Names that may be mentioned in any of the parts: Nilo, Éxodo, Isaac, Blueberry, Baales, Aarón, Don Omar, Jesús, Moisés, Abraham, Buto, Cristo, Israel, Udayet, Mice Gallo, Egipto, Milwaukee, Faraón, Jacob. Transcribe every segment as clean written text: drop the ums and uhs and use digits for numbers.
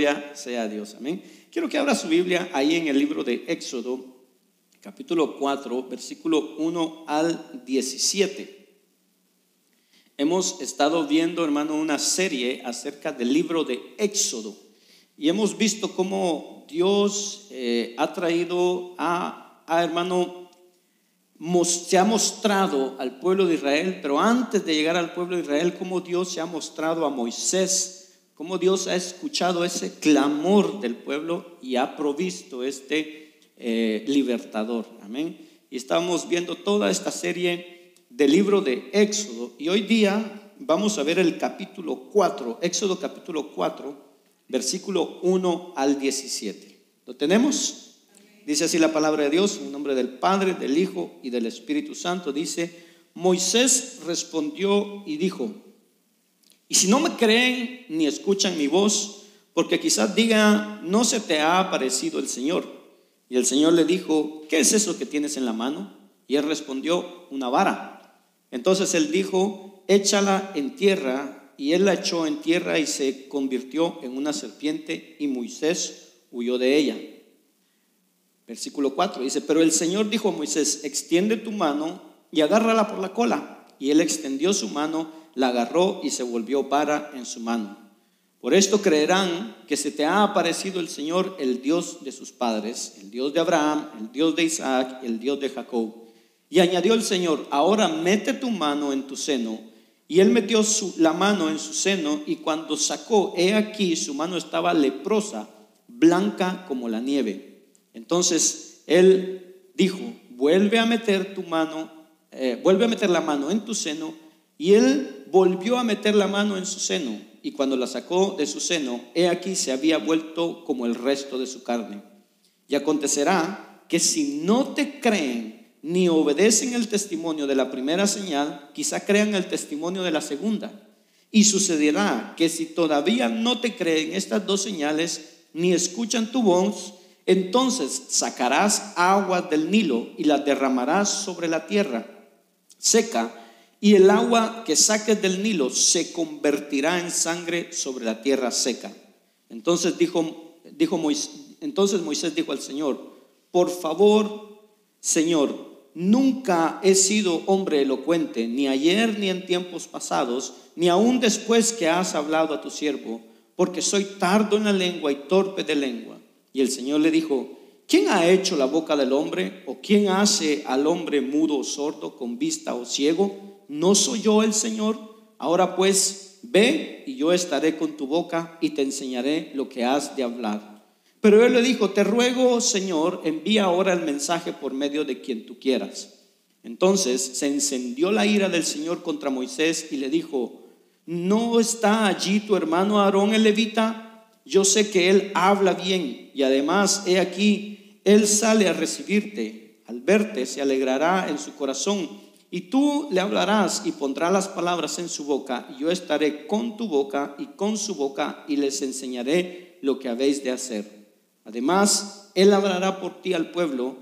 Gloria sea a Dios. Amén. Quiero que abra su Biblia ahí en el libro de Éxodo, capítulo 4, versículo 1 al 17. Hemos estado viendo, hermano, una serie acerca del libro de Éxodo y hemos visto cómo Dios ha traído se ha mostrado al pueblo de Israel, pero antes de llegar al pueblo de Israel, cómo Dios se ha mostrado a Moisés, cómo Dios ha escuchado ese clamor del pueblo y ha provisto este libertador. Amén. Y estamos viendo toda esta serie del libro de Éxodo. Y hoy día vamos a ver el capítulo 4, Éxodo capítulo 4, versículo 1 al 17. ¿Lo tenemos? Dice así la palabra de Dios, en nombre del Padre, del Hijo y del Espíritu Santo. Dice: Moisés respondió y dijo: y si no me creen ni escuchan mi voz, porque quizás diga, no se te ha aparecido el Señor. Y el Señor le dijo: ¿qué es eso que tienes en la mano? Y él respondió: una vara. Entonces él dijo: échala en tierra. Y él la echó en tierra y se convirtió en una serpiente, y Moisés huyó de ella. Versículo 4 dice: pero el Señor dijo a Moisés: extiende tu mano y agárrala por la cola. Y él extendió su mano, la agarró y se volvió vara en su mano. Por esto creerán que se te ha aparecido el Señor, el Dios de sus padres, el Dios de Abraham, el Dios de Isaac, el Dios de Jacob. Y añadió el Señor: ahora mete tu mano en tu seno. Y él metió la mano en su seno, y cuando sacó, he aquí, su mano estaba leprosa, blanca como la nieve. Entonces él dijo: vuelve a meter la mano en tu seno. Y él volvió a meter la mano en su seno, y cuando la sacó de su seno, he aquí se había vuelto como el resto de su carne. Y acontecerá que si no te creen ni obedecen el testimonio de la primera señal, quizá crean el testimonio de la segunda. Y sucederá que si todavía no te creen estas dos señales, ni escuchan tu voz, entonces sacarás aguas del Nilo y las derramarás sobre la tierra seca, y el agua que saques del Nilo se convertirá en sangre sobre la tierra seca. Entonces Moisés dijo al Señor: por favor, Señor, nunca he sido hombre elocuente, ni ayer ni en tiempos pasados, ni aún después que has hablado a tu siervo, porque soy tardo en la lengua y torpe de lengua. Y el Señor le dijo: ¿quién ha hecho la boca del hombre? ¿O quién hace al hombre mudo o sordo, con vista o ciego? ¿No soy yo el Señor? Ahora pues, ve, y yo estaré con tu boca y te enseñaré lo que has de hablar. Pero él le dijo: te ruego, Señor, envía ahora el mensaje por medio de quien tú quieras. Entonces se encendió la ira del Señor contra Moisés y le dijo: ¿no está allí tu hermano Aarón el levita? Yo sé que él habla bien, y además, he aquí, él sale a recibirte. Al verte se alegrará en su corazón, y tú le hablarás y pondrás las palabras en su boca, y yo estaré con tu boca y con su boca, y les enseñaré lo que habéis de hacer. Además, él hablará por ti al pueblo,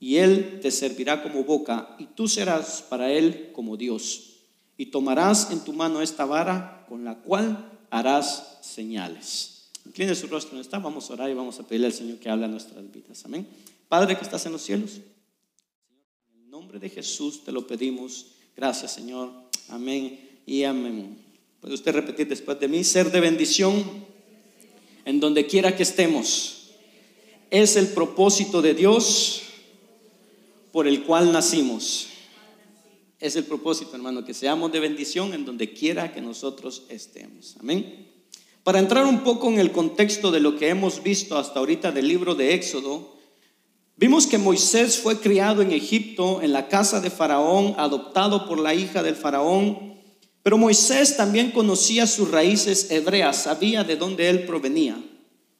y él te servirá como boca, y tú serás para él como Dios. Y tomarás en tu mano esta vara, con la cual harás señales. Incline su rostro donde está, vamos a orar y vamos a pedirle al Señor que hable a nuestras vidas. Amén. Padre que estás en los cielos, en nombre de Jesús te lo pedimos. Gracias, Señor. Amén y amén. Puede usted repetir después de mí: ser de bendición en donde quiera que estemos. Es el propósito de Dios por el cual nacimos. Es el propósito, hermano, que seamos de bendición en donde quiera que nosotros estemos. Amén. Para entrar un poco en el contexto de lo que hemos visto hasta ahorita del libro de Éxodo, vimos que Moisés fue criado en Egipto, en la casa de Faraón, adoptado por la hija del Faraón. Pero Moisés también conocía sus raíces hebreas, sabía de dónde él provenía.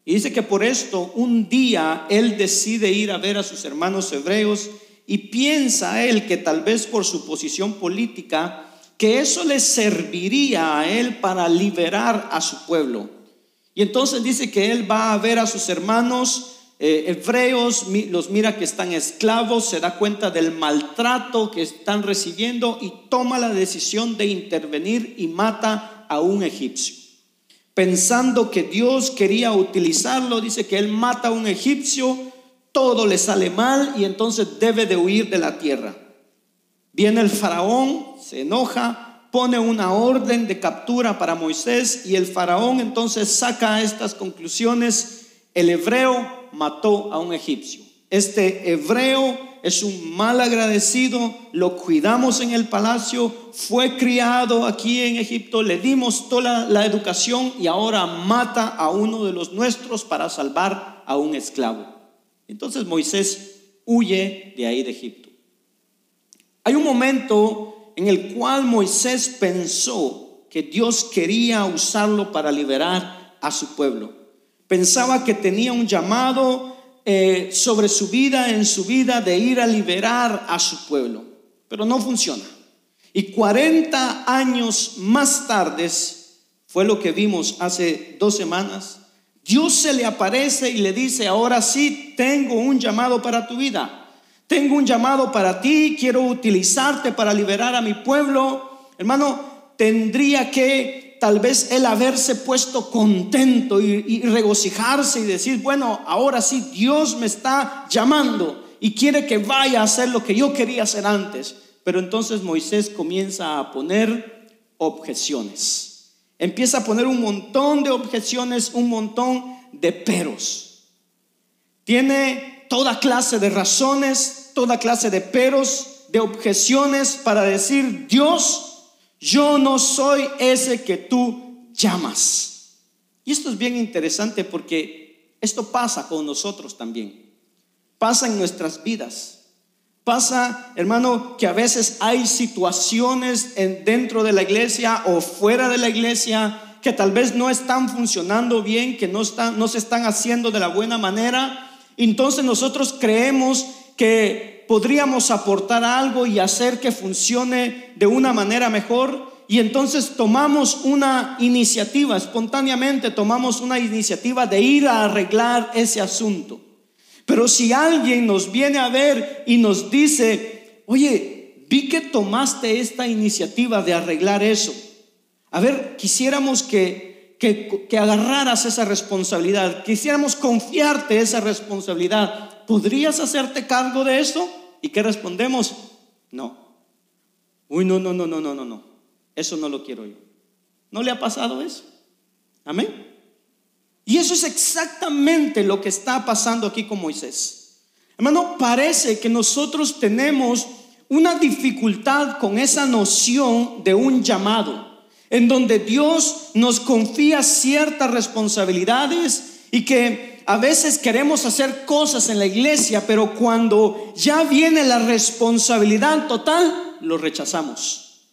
Y dice que por esto un día él decide ir a ver a sus hermanos hebreos, y piensa él que tal vez por su posición política, que eso le serviría a él para liberar a su pueblo. Y entonces dice que él va a ver a sus hermanos hebreos, los mira que están esclavos, se da cuenta del maltrato que están recibiendo y toma la decisión de intervenir y mata a un egipcio. pensando que Dios quería utilizarlo. Dice que él mata a un egipcio, todo le sale mal y entonces debe de huir de la tierra. Viene el faraón, se enoja, pone una orden de captura para Moisés, y el faraón entonces saca estas conclusiones: el hebreo mató a un egipcio, este hebreo es un mal agradecido, lo cuidamos en el palacio, fue criado aquí en Egipto, le dimos toda la educación y ahora mata a uno de los nuestros para salvar a un esclavo. Entonces Moisés huye de ahí de Egipto. Hay un momento en el cual Moisés pensó que Dios quería usarlo para liberar a su pueblo. Pensaba que tenía un llamado sobre su vida, en su vida, de ir a liberar a su pueblo, pero no funciona. Y 40 años más tarde, fue lo que vimos hace 2 semanas, Dios se le aparece y le dice: ahora sí tengo un llamado para tu vida, tengo un llamado para ti, quiero utilizarte para liberar a mi pueblo. Hermano, tendría que tal vez él haberse puesto contento y regocijarse y decir: bueno, ahora sí Dios me está llamando y quiere que vaya a hacer lo que yo quería hacer antes. Pero entonces Moisés comienza a poner objeciones, empieza a poner un montón de objeciones, un montón de peros. Tiene toda clase de razones, toda clase de peros, de objeciones para decir: Dios, yo no soy ese que tú llamas. Y esto es bien interesante porque esto pasa con nosotros también. Pasa en nuestras vidas. Pasa, hermano, que a veces hay situaciones dentro de la iglesia o fuera de la iglesia que tal vez no están funcionando bien, que no se están haciendo de la buena manera. Entonces nosotros creemos que podríamos aportar algo y hacer que funcione de una manera mejor, y entonces tomamos una iniciativa, espontáneamente tomamos una iniciativa de ir a arreglar ese asunto. Pero si alguien nos viene a ver y nos dice: oye, vi que tomaste esta iniciativa de arreglar eso, a ver, quisiéramos que agarraras esa responsabilidad, quisiéramos confiarte esa responsabilidad, ¿podrías hacerte cargo de eso? ¿Y qué respondemos? No. Uy, no, eso no lo quiero yo. ¿No le ha pasado eso? Amén. Y eso es exactamente lo que está pasando aquí con Moisés. Hermano, parece que nosotros tenemos una dificultad con esa noción de un llamado, en donde Dios nos confía ciertas responsabilidades y que a veces queremos hacer cosas en la iglesia, pero cuando ya viene la responsabilidad total, lo rechazamos.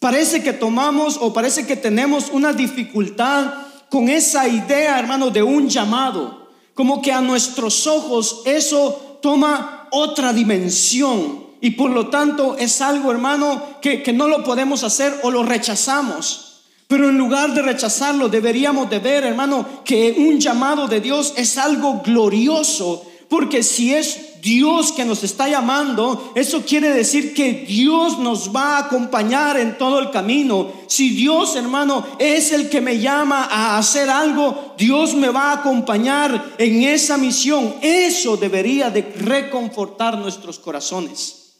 Parece que tomamos o parece que tenemos una dificultad con esa idea, hermano, de un llamado. Como que a nuestros ojos eso toma otra dimensión. Y por lo tanto es algo, hermano, que no lo podemos hacer o lo rechazamos. Pero en lugar de rechazarlo, deberíamos de ver, hermano, que un llamado de Dios es algo glorioso. Porque si es Dios que nos está llamando, eso quiere decir que Dios nos va a acompañar en todo el camino. Si Dios, hermano, es el que me llama a hacer algo, Dios me va a acompañar en esa misión. Eso debería de reconfortar nuestros corazones.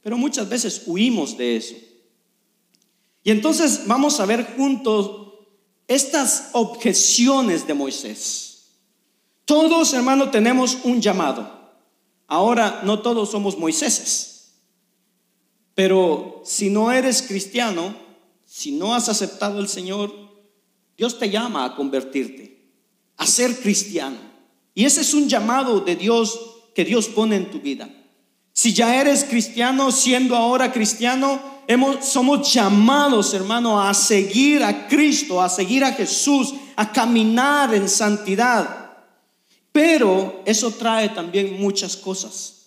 Pero muchas veces huimos de eso. Y entonces vamos a ver juntos estas objeciones de Moisés. Todos, hermano, tenemos un llamado. Ahora, no todos somos Moiséses. Pero si no eres cristiano, si no has aceptado al Señor, Dios te llama a convertirte, a ser cristiano. Y ese es un llamado de Dios que Dios pone en tu vida. Si ya eres cristiano, siendo ahora cristiano, somos llamados, hermano, a seguir a Cristo, a seguir a Jesús, a caminar en santidad. Pero eso trae también muchas cosas: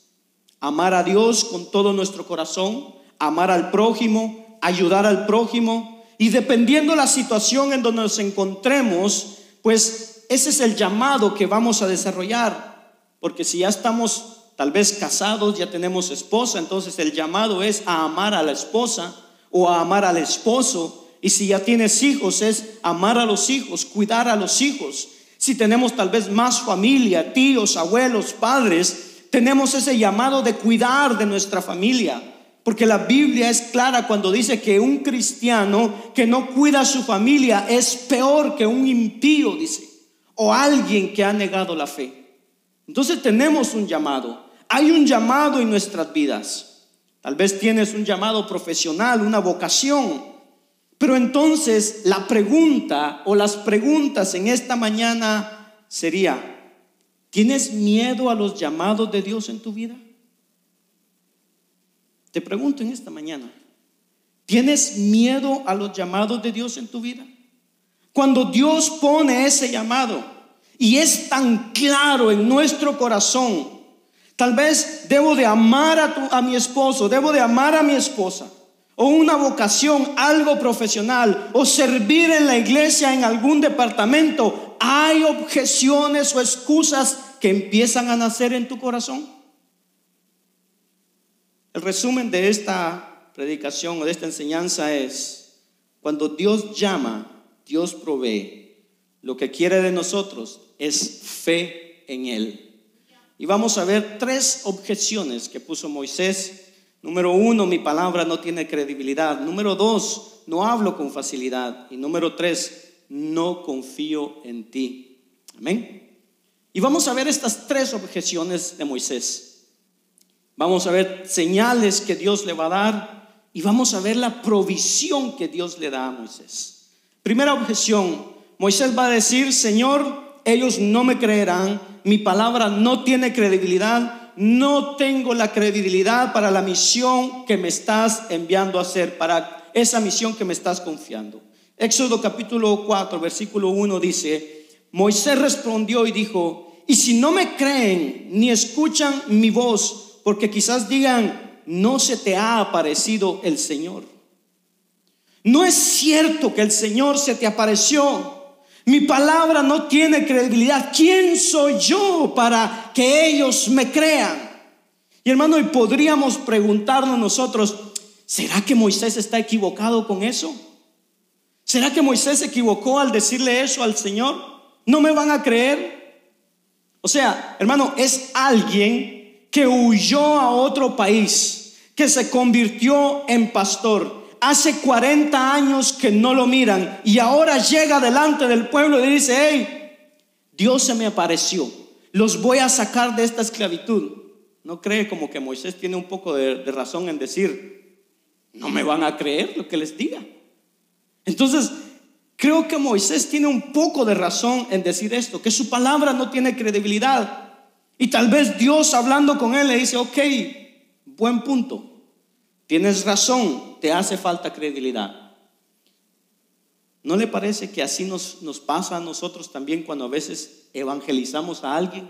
amar a Dios con todo nuestro corazón, amar al prójimo, ayudar al prójimo. Y dependiendo la situación en donde nos encontremos, pues ese es el llamado que vamos a desarrollar. Porque si ya estamos tal vez casados, ya tenemos esposa, entonces el llamado es a amar a la esposa o a amar al esposo. Y si ya tienes hijos, es amar a los hijos, cuidar a los hijos. Si tenemos tal vez más familia, tíos, abuelos, padres, tenemos ese llamado de cuidar de nuestra familia. Porque la Biblia es clara cuando dice que un cristiano que no cuida a su familia es peor que un impío, dice, o alguien que ha negado la fe. Entonces tenemos un llamado. Hay un llamado en nuestras vidas. Tal vez tienes un llamado profesional, una vocación. Pero entonces la pregunta o las preguntas en esta mañana sería: ¿tienes miedo a los llamados de Dios en tu vida? Te pregunto en esta mañana: ¿tienes miedo a los llamados de Dios en tu vida? Cuando Dios pone ese llamado y es tan claro en nuestro corazón, tal vez debo de amar a mi esposo, debo de amar a mi esposa, o una vocación, algo profesional, o servir en la iglesia en algún departamento. Hay objeciones o excusas que empiezan a nacer en tu corazón. El resumen de esta predicación o de esta enseñanza es: cuando Dios llama, Dios provee. Lo que quiere de nosotros es fe en Él. Y vamos a ver 3 objeciones que puso Moisés. Número 1, mi palabra no tiene credibilidad. Número 2, no hablo con facilidad. Y número 3, no confío en ti. Amén. Y vamos a ver estas 3 objeciones de Moisés. Vamos a ver señales que Dios le va a dar y vamos a ver la provisión que Dios le da a Moisés. Primera objeción, Moisés va a decir: Señor, ellos no me creerán, mi palabra no tiene credibilidad. No tengo la credibilidad para la misión que me estás enviando a hacer, para esa misión que me estás confiando. Éxodo capítulo 4, versículo 1 dice: Moisés respondió y dijo: y si no me creen ni escuchan mi voz, porque quizás digan: no se te ha aparecido el Señor. No es cierto que el Señor se te apareció. Mi palabra no tiene credibilidad. ¿Quién soy yo para que ellos me crean? Y hermano, y podríamos preguntarnos nosotros: ¿será que Moisés está equivocado con eso? ¿Será que Moisés se equivocó al decirle eso al Señor? ¿No me van a creer? O sea, hermano, es alguien que huyó a otro país, que se convirtió en pastor. Hace 40 años que no lo miran y ahora llega delante del pueblo y dice: hey, Dios se me apareció, los voy a sacar de esta esclavitud. ¿No cree como que Moisés tiene un poco de razón en decir: no me van a creer lo que les diga? Entonces creo que Moisés tiene un poco de razón en decir esto, que su palabra no tiene credibilidad. Y tal vez Dios, hablando con él, le dice: ok, buen punto, tienes razón, te hace falta credibilidad. ¿No le parece que así nos pasa a nosotros también cuando a veces evangelizamos a alguien?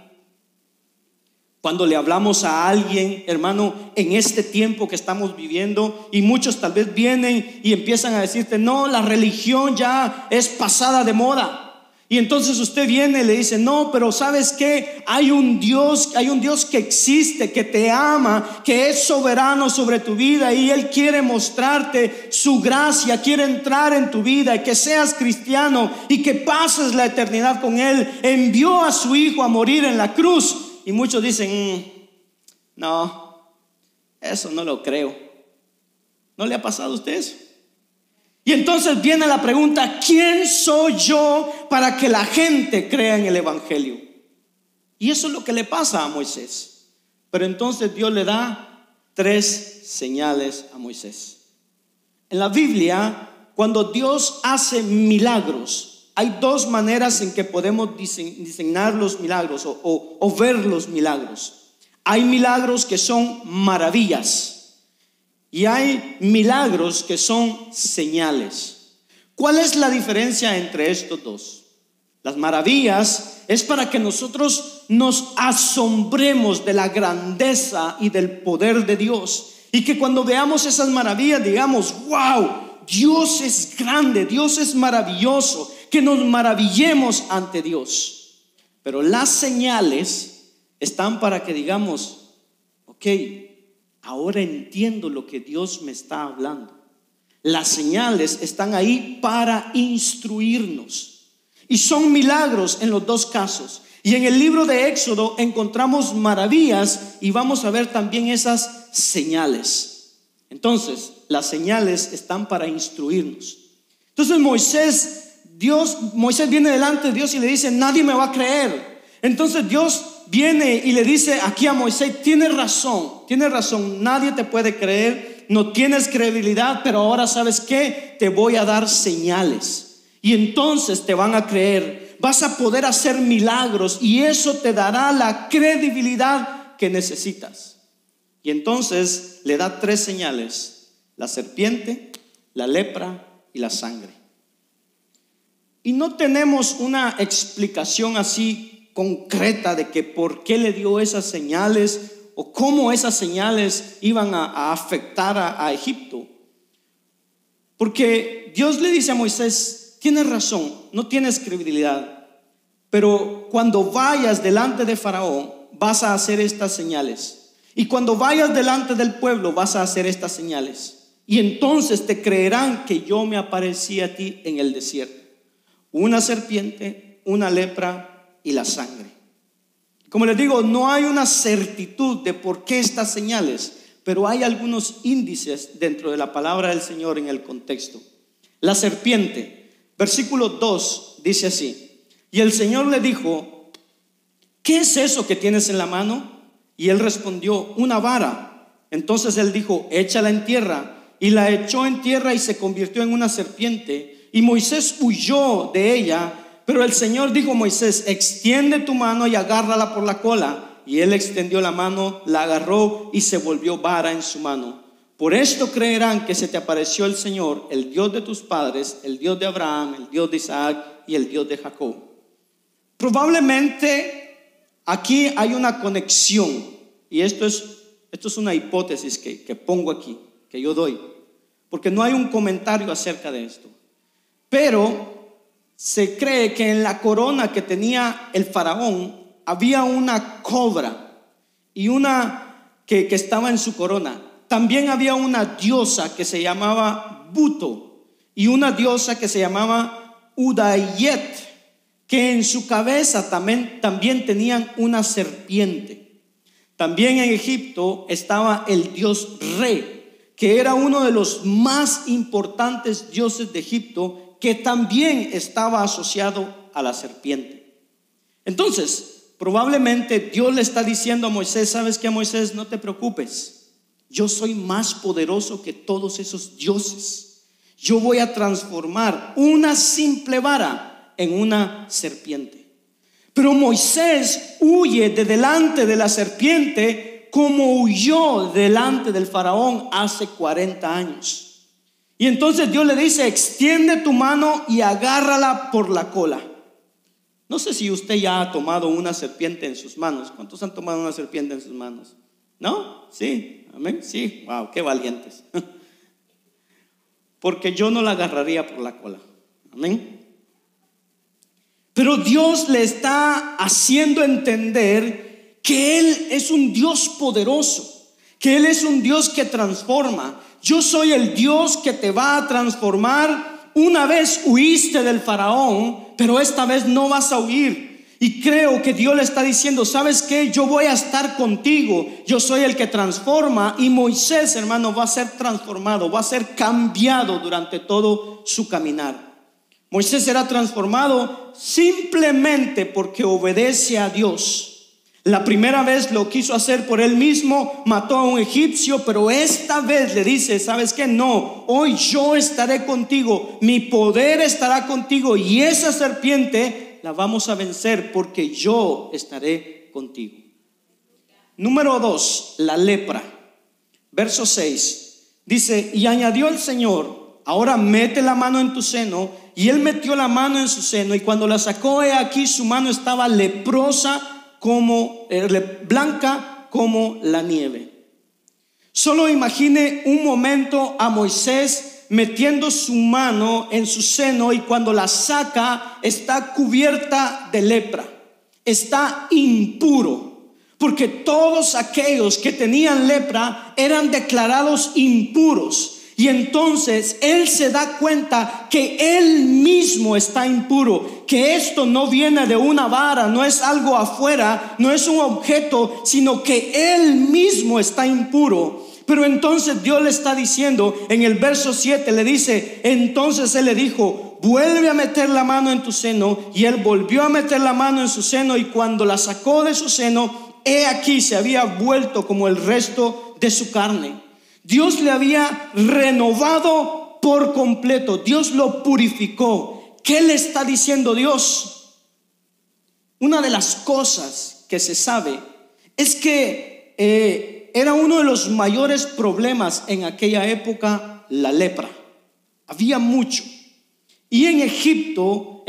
Cuando le hablamos a alguien, hermano, en este tiempo que estamos viviendo, y muchos tal vez vienen y empiezan a decirte: no, la religión ya es pasada de moda. Y entonces usted viene y le dice: no, pero ¿sabes qué? Hay un Dios que existe, que te ama, que es soberano sobre tu vida, y Él quiere mostrarte su gracia, quiere entrar en tu vida y que seas cristiano y que pases la eternidad con Él. Envió a su hijo a morir en la cruz. Y muchos dicen: no, eso no lo creo. ¿No le ha pasado a usted eso? Y entonces viene la pregunta: ¿quién soy yo para que la gente crea en el evangelio? Y eso es lo que le pasa a Moisés. Pero entonces Dios le da 3 señales a Moisés. En la Biblia, cuando Dios hace milagros, hay 2 maneras en que podemos diseñar los milagros o ver los milagros. Hay milagros que son maravillas. Y hay milagros que son señales. ¿Cuál es la diferencia entre estos 2? Las maravillas es para que nosotros nos asombremos de la grandeza y del poder de Dios, y que cuando veamos esas maravillas digamos: wow, Dios es grande, Dios es maravilloso, que nos maravillemos ante Dios. Pero las señales están para que digamos: ok, ahora entiendo lo que Dios me está hablando. Las señales están ahí para instruirnos. Y son milagros en los dos casos. Y en el libro de Éxodo encontramos maravillas y vamos a ver también esas señales. Entonces, las señales están para instruirnos. Entonces Moisés viene delante de Dios y le dice: nadie me va a creer. Entonces Dios viene y le dice aquí a Moisés: tienes razón, nadie te puede creer, no tienes credibilidad, pero ahora ¿sabes qué? Te voy a dar señales y entonces te van a creer, vas a poder hacer milagros y eso te dará la credibilidad que necesitas. Y entonces le da tres señales: la serpiente, la lepra y la sangre. Y no tenemos una explicación así concreta de que por qué le dio esas señales o cómo esas señales iban a afectar a Egipto. Porque Dios le dice a Moisés: tienes razón, no tienes credibilidad, pero cuando vayas delante de Faraón vas a hacer estas señales, y cuando vayas delante del pueblo vas a hacer estas señales, y entonces te creerán que yo me aparecí a ti en el desierto. Una serpiente, una lepra y la sangre. Como les digo, no hay una certitud de por qué estas señales, pero hay algunos índices dentro de la palabra del Señor en el contexto. La serpiente, versículo 2 dice así: y el Señor le dijo: ¿qué es eso que tienes en la mano? Y él respondió: una vara. Entonces él dijo: échala en tierra. Y la echó en tierra y se convirtió en una serpiente. Y Moisés huyó de ella, pero el Señor dijo a Moisés: extiende tu mano y agárrala por la cola. Y él extendió la mano, la agarró y se volvió vara en su mano. Por esto creerán que se te apareció el Señor, el Dios de tus padres, el Dios de Abraham, el Dios de Isaac y el Dios de Jacob. Probablemente aquí hay una conexión, y esto es una hipótesis que pongo aquí, que yo doy, porque no hay un comentario acerca de esto. Pero se cree que en la corona que tenía el faraón había una cobra, y una que estaba en su corona. También había una diosa que se llamaba Buto y una diosa que se llamaba Udayet, que en su cabeza también tenían una serpiente. También en Egipto estaba el dios Re, que era uno de los más importantes dioses de Egipto, que también estaba asociado a la serpiente. Entonces, probablemente Dios le está diciendo a Moisés: ¿sabes qué, Moisés? No te preocupes, yo soy más poderoso que todos esos dioses. Yo voy a transformar una simple vara en una serpiente. Pero Moisés huye de delante de la serpiente como huyó delante del faraón hace 40 años. Y entonces Dios le dice: extiende tu mano y agárrala por la cola. No sé si usted ya ha tomado una serpiente en sus manos. ¿Cuántos han tomado una serpiente en sus manos? ¿No? Sí, amén, sí, wow, qué valientes. Porque yo no la agarraría por la cola, amén. Pero Dios le está haciendo entender que Él es un Dios poderoso, que Él es un Dios que transforma. Yo soy el Dios que te va a transformar. Una vez huiste del faraón, pero esta vez no vas a huir. Y creo que Dios le está diciendo: ¿sabes qué? Yo voy a estar contigo. Yo soy el que transforma. Y Moisés, hermano, va a ser transformado, va a ser cambiado durante todo su caminar. Moisés será transformado simplemente porque obedece a Dios. La primera vez lo quiso hacer por él mismo, mató a un egipcio, pero esta vez le dice: ¿sabes qué? No, hoy yo estaré contigo, mi poder estará contigo, y esa serpiente la vamos a vencer porque yo estaré contigo. Número 2, la lepra. Verso 6 dice: y añadió el Señor: ahora mete la mano en tu seno. Y él metió la mano en su seno, y cuando la sacó, he aquí su mano estaba leprosa, como blanca como la nieve. Solo imagine un momento a Moisés metiendo su mano en su seno, y cuando la saca está cubierta de lepra, está impuro, porque todos aquellos que tenían lepra eran declarados impuros. Y entonces él se da cuenta que él mismo está impuro, que esto no viene de una vara, no es algo afuera, no es un objeto, sino que él mismo está impuro. Pero entonces Dios le está diciendo, en el verso 7 le dice, entonces él le dijo, vuelve a meter la mano en tu seno. Y él volvió a meter la mano en su seno, y cuando la sacó de su seno, he aquí se había vuelto como el resto de su carne. Dios le había renovado por completo, Dios lo purificó. ¿Qué le está diciendo Dios? Una de las cosas que se sabe es que era uno de los mayores problemas en aquella época, la lepra. Había mucho. Y en Egipto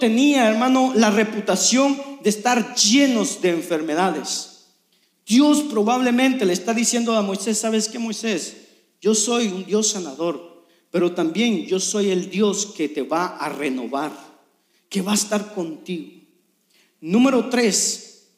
tenía, hermano, la reputación de estar llenos de enfermedades. Dios probablemente le está diciendo a Moisés, ¿sabes qué, Moisés? Yo soy un Dios sanador, pero también yo soy el Dios que te va a renovar, que va a estar contigo. Número 3,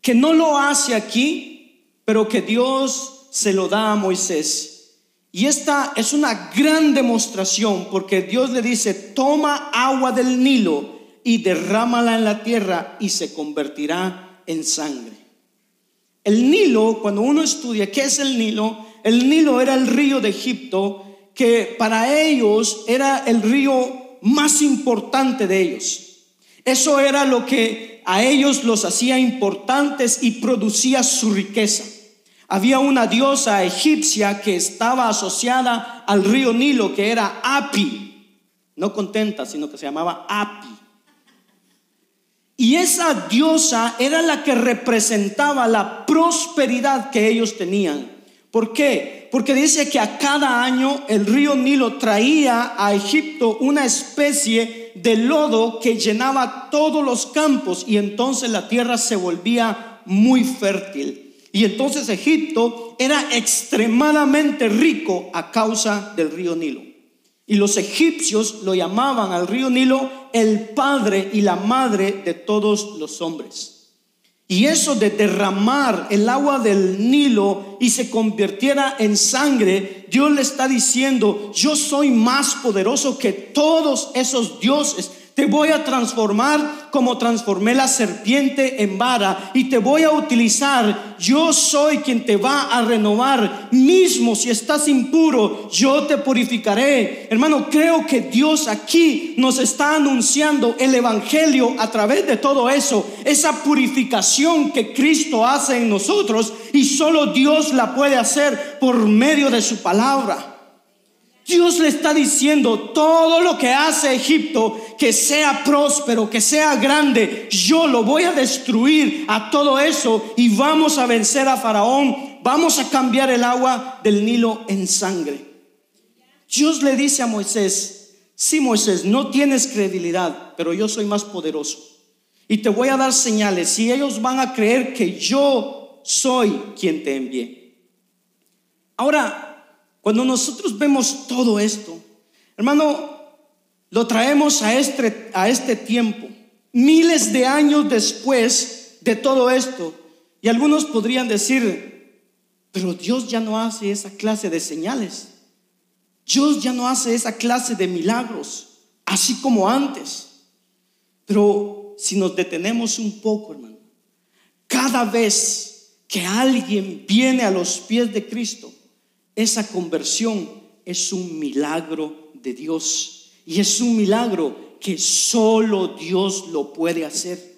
que no lo hace aquí, pero que Dios se lo da a Moisés. Y esta es una gran demostración, porque Dios le dice, toma agua del Nilo y derrámala en la tierra y se convertirá en sangre. El Nilo, cuando uno estudia qué es el Nilo, el Nilo era el río de Egipto, que para ellos era el río más importante de ellos. Eso era lo que a ellos los hacía importantes y producía su riqueza. Había una diosa egipcia que estaba asociada al río Nilo, que era Api, no contenta, sino que se llamaba Api. Y esa diosa era la que representaba la prosperidad que ellos tenían. ¿Por qué? Porque dice que a cada año el río Nilo traía a Egipto una especie de lodo que llenaba todos los campos, y entonces la tierra se volvía muy fértil. Y entonces Egipto era extremadamente rico a causa del río Nilo. Y los egipcios lo llamaban al río Nilo el padre y la madre de todos los hombres. Y eso de derramar el agua del Nilo y se convirtiera en sangre, Dios le está diciendo, yo soy más poderoso que todos esos dioses. Te voy a transformar como transformé la serpiente en vara, y te voy a utilizar. Yo soy quien te va a renovar. Mismo si estás impuro, yo te purificaré. Hermano, creo que Dios aquí nos está anunciando el evangelio a través de todo eso. Esa purificación que Cristo hace en nosotros, y solo Dios la puede hacer por medio de su palabra. Dios le está diciendo, todo lo que hace Egipto, que sea próspero, que sea grande, yo lo voy a destruir a todo eso, y vamos a vencer a Faraón. Vamos a cambiar el agua del Nilo en sangre. Dios le dice a Moisés, sí, Moisés, no tienes credibilidad, pero yo soy más poderoso, y te voy a dar señales, y ellos van a creer que yo soy quien te envié. Ahora, cuando nosotros vemos todo esto, hermano, lo traemos a este tiempo, miles de años después de todo esto, y algunos podrían decir, pero Dios ya no hace esa clase de señales, Dios ya no hace esa clase de milagros, así como antes. Pero si nos detenemos un poco, hermano, cada vez que alguien viene a los pies de Cristo, esa conversión es un milagro de Dios, y es un milagro que solo Dios lo puede hacer.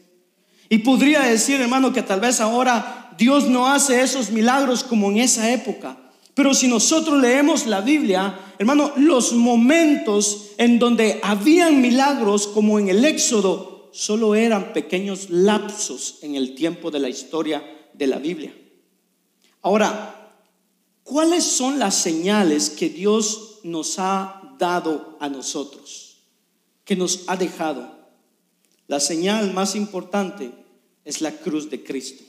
Y podría decir, hermano, que tal vez ahora Dios no hace esos milagros como en esa época. Pero si nosotros leemos la Biblia, hermano, los momentos en donde habían milagros, como en el Éxodo, solo eran pequeños lapsos en el tiempo de la historia de la Biblia. Ahora, ¿cuáles son las señales que Dios nos ha dado a nosotros, que nos ha dejado? La señal más importante es la cruz de Cristo.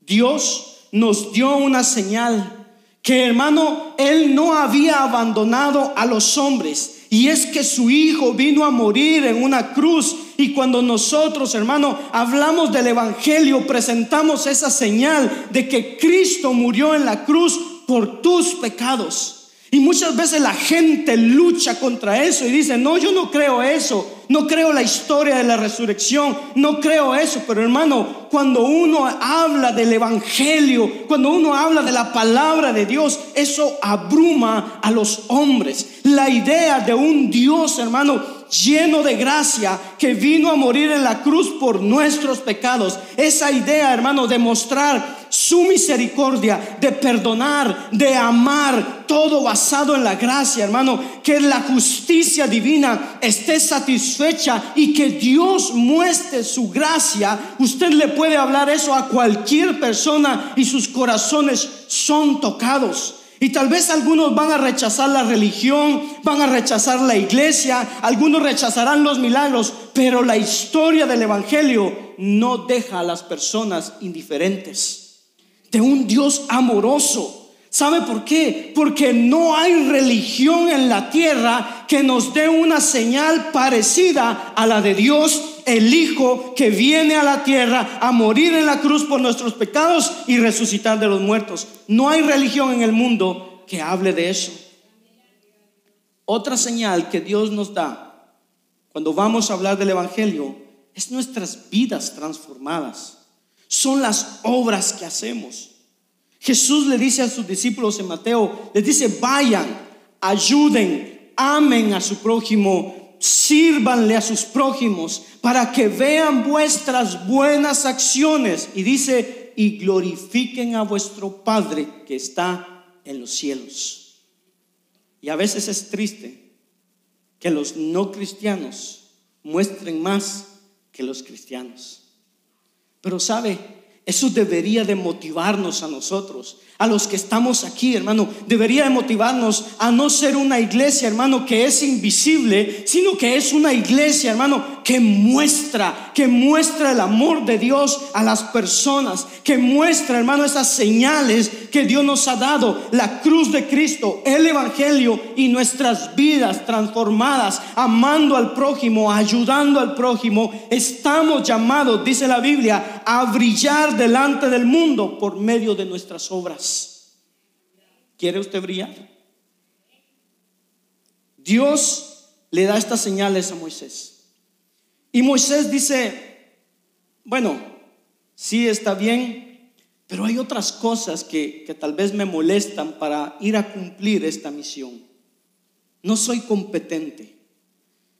Dios nos dio una señal que, hermano, Él no había abandonado a los hombres, y es que su Hijo vino a morir en una cruz. Y cuando nosotros, hermano, hablamos del evangelio, presentamos esa señal de que Cristo murió en la cruz por tus pecados. Y muchas veces la gente lucha contra eso y dice: no, yo no creo eso, no creo la historia de la resurrección, no creo eso. Pero hermano, cuando uno habla del evangelio, cuando uno habla de la palabra de Dios, eso abruma a los hombres. La idea de un Dios, hermano, lleno de gracia, que vino a morir en la cruz por nuestros pecados, esa idea, hermano, de mostrar su misericordia, de perdonar, de amar, todo basado en la gracia, hermano, que la justicia divina esté satisfecha y que Dios muestre su gracia. Usted le puede hablar eso a cualquier persona y sus corazones son tocados. Y tal vez algunos van a rechazar la religión, van a rechazar la iglesia, algunos rechazarán los milagros, pero la historia del evangelio no deja a las personas indiferentes. De un Dios amoroso. ¿Sabe por qué? Porque no hay religión en la tierra que nos dé una señal parecida a la de Dios, el Hijo que viene a la tierra a morir en la cruz por nuestros pecados y resucitar de los muertos. No hay religión en el mundo que hable de eso. Otra señal que Dios nos da cuando vamos a hablar del evangelio es nuestras vidas transformadas. Son las obras que hacemos. Jesús le dice a sus discípulos en Mateo, les dice: vayan, ayuden, amen a su prójimo, sírvanle a sus prójimos, para que vean vuestras buenas acciones. Y dice: y glorifiquen a vuestro Padre que está en los cielos. Y a veces es triste que los no cristianos muestren más que los cristianos. Pero sabe, eso debería de motivarnos a nosotros, a los que estamos aquí, hermano. Debería de motivarnos a no ser una iglesia, hermano, que es invisible, sino que es una iglesia, hermano, que muestra el amor de Dios a las personas, que muestra, hermano, esas señales que Dios nos ha dado: la cruz de Cristo, el evangelio y nuestras vidas transformadas, amando al prójimo, ayudando al prójimo. Estamos llamados, dice la Biblia, a brillar delante del mundo por medio de nuestras obras. ¿Quiere usted brillar? Dios le da estas señales a Moisés, y Moisés dice: bueno, sí, está bien, pero hay otras cosas que tal vez me molestan para ir a cumplir esta misión. No soy competente.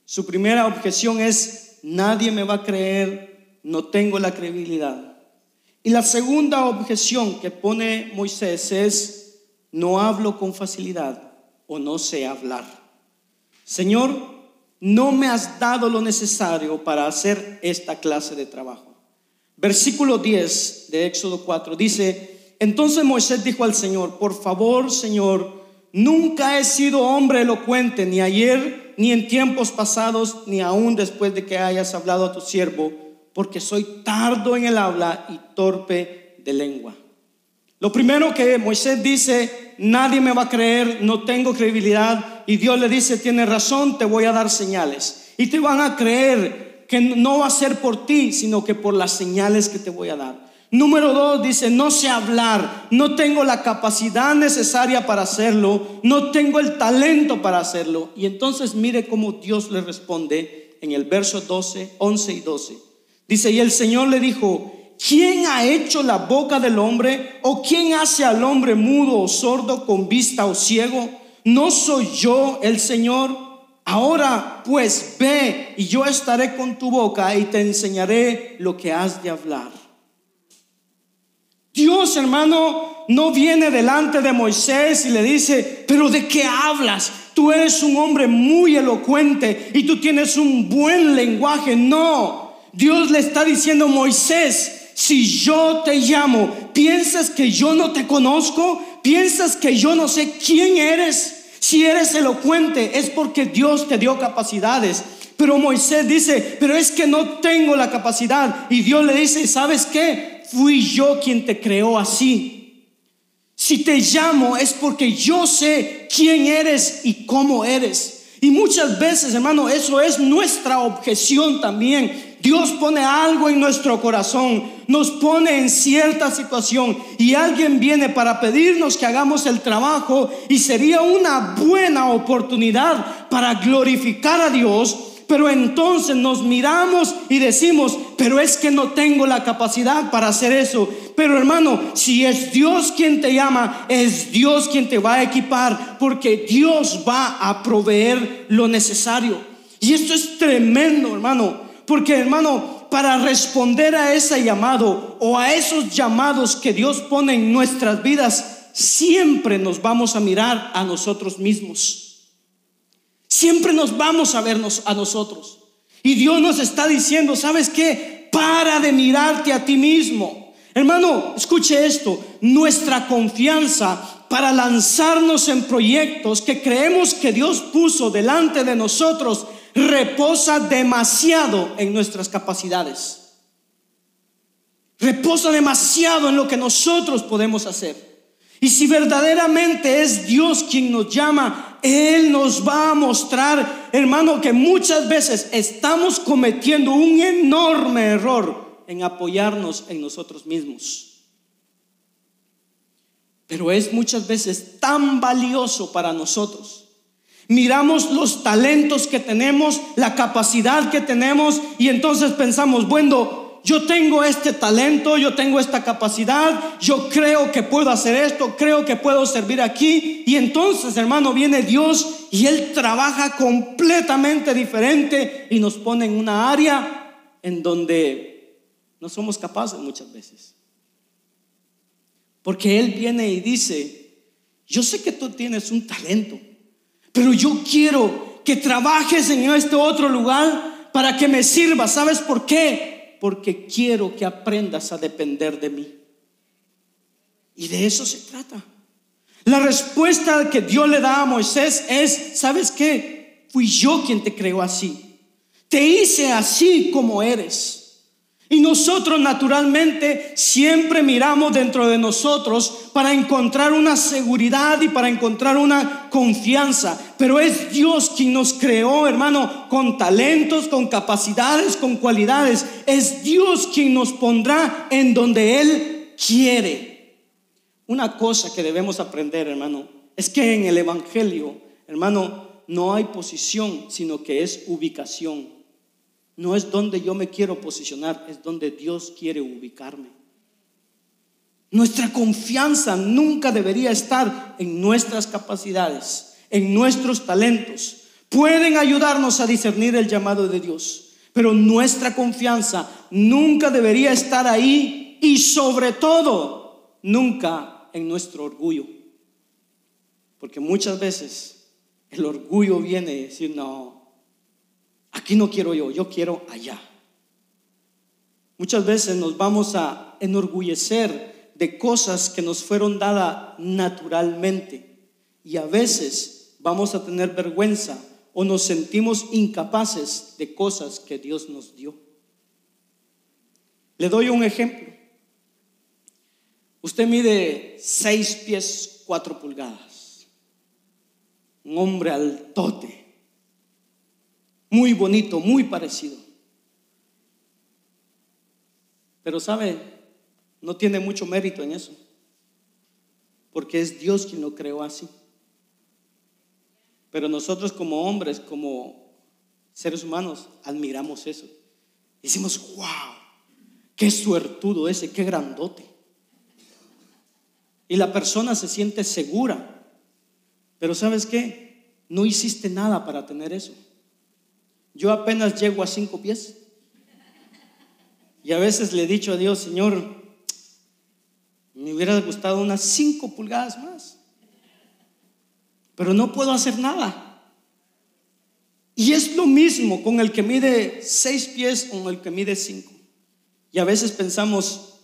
Su primera objeción es: nadie me va a creer, no tengo la credibilidad. Y la segunda objeción que pone Moisés es: no hablo con facilidad o no sé hablar. Señor, no me has dado lo necesario para hacer esta clase de trabajo. Versículo 10 de Éxodo 4 dice: entonces Moisés dijo al Señor: por favor, Señor, nunca he sido hombre elocuente, ni ayer, ni en tiempos pasados, ni aún después de que hayas hablado a tu siervo, porque soy tardo en el habla y torpe de lengua. Lo primero que Moisés dice: nadie me va a creer, no tengo credibilidad. Y Dios le dice: tienes razón, te voy a dar señales, y te van a creer, que no va a ser por ti, sino que por las señales que te voy a dar. Número 2 dice: no sé hablar, no tengo la capacidad necesaria para hacerlo, no tengo el talento para hacerlo. Y entonces mire cómo Dios le responde en el verso 12, 11 y 12. Dice: y el Señor le dijo: ¿quién ha hecho la boca del hombre? ¿O quién hace al hombre mudo o sordo, con vista o ciego? ¿No soy yo el Señor? Ahora pues ve, y yo estaré con tu boca y te enseñaré lo que has de hablar. Dios, hermano, no viene delante de Moisés y le dice: pero ¿de qué hablas? Tú eres un hombre muy elocuente y tú tienes un buen lenguaje. No, Dios le está diciendo: Moisés, si yo te llamo, ¿piensas que yo no te conozco? ¿Piensas que yo no sé quién eres? Si eres elocuente es porque Dios te dio capacidades. Pero Moisés dice: pero es que no tengo la capacidad. Y Dios le dice: ¿sabes qué? Fui yo quien te creó así. Si te llamo es porque yo sé quién eres y cómo eres. Y muchas veces, hermano, eso es nuestra objeción también. Dios pone algo en nuestro corazón, nos pone en cierta situación y alguien viene para pedirnos que hagamos el trabajo, y sería una buena oportunidad para glorificar a Dios, pero entonces nos miramos y decimos, pero es que no tengo la capacidad para hacer eso. Pero hermano, si es Dios quien te llama, es Dios quien te va a equipar, porque Dios va a proveer lo necesario. Y esto es tremendo, hermano, porque hermano, para responder a ese llamado o a esos llamados que Dios pone en nuestras vidas, siempre nos vamos a mirar a nosotros mismos, siempre nos vamos a vernos a nosotros. Y Dios nos está diciendo, ¿sabes qué? Para de mirarte a ti mismo. Hermano, escuche esto: nuestra confianza para lanzarnos en proyectos que creemos que Dios puso delante de nosotros reposa demasiado en nuestras capacidades, reposa demasiado en lo que nosotros podemos hacer. Y si verdaderamente es Dios quien nos llama, Él nos va a mostrar, hermano, que muchas veces estamos cometiendo un enorme error en apoyarnos en nosotros mismos. Pero es muchas veces tan valioso para nosotros. Miramos los talentos que tenemos, la capacidad que tenemos, y entonces pensamos, bueno, yo tengo este talento, yo tengo esta capacidad, yo creo que puedo hacer esto, creo que puedo servir aquí. Y entonces, hermano, viene Dios y Él trabaja completamente diferente y nos pone en una área en donde no somos capaces muchas veces. Porque Él viene y dice, yo sé que tú tienes un talento, pero yo quiero que trabajes en este otro lugar para que me sirva. ¿Sabes por qué? Porque quiero que aprendas a depender de mí. Y de eso se trata. La respuesta que Dios le da a Moisés es, ¿sabes qué? Fui yo quien te creó así, te hice así como eres. Y nosotros naturalmente siempre miramos dentro de nosotros para encontrar una seguridad y para encontrar una confianza. Pero es Dios quien nos creó, hermano, con talentos, con capacidades, con cualidades. Es Dios quien nos pondrá en donde Él quiere. Una cosa que debemos aprender, hermano, es que en el Evangelio, hermano, no hay posición, sino que es ubicación. No es donde yo me quiero posicionar, es donde Dios quiere ubicarme. Nuestra confianza nunca debería estar en nuestras capacidades, en nuestros talentos. Pueden ayudarnos a discernir el llamado de Dios, pero nuestra confianza nunca debería estar ahí, y sobre todo nunca en nuestro orgullo. Porque muchas veces el orgullo viene y decir, no, aquí no quiero yo, yo quiero allá. Muchas veces nos vamos a enorgullecer de cosas que nos fueron dadas naturalmente, y a veces vamos a tener vergüenza o nos sentimos incapaces de cosas que Dios nos dio. Le doy un ejemplo. Usted mide 6 pies 4 pulgadas, un hombre altote, muy bonito, muy parecido. Pero sabe, no tiene mucho mérito en eso, porque es Dios quien lo creó así. Pero nosotros como hombres, como seres humanos, admiramos eso. Decimos, wow, qué suertudo ese, qué grandote. Y la persona se siente segura. Pero ¿sabes qué? No hiciste nada para tener eso. Yo apenas llego a 5 pies. Y a veces le he dicho a Dios, Señor, me hubiera gustado unas 5 pulgadas más, pero no puedo hacer nada. Y es lo mismo con el que mide 6 pies, con el que mide 5. Y a veces pensamos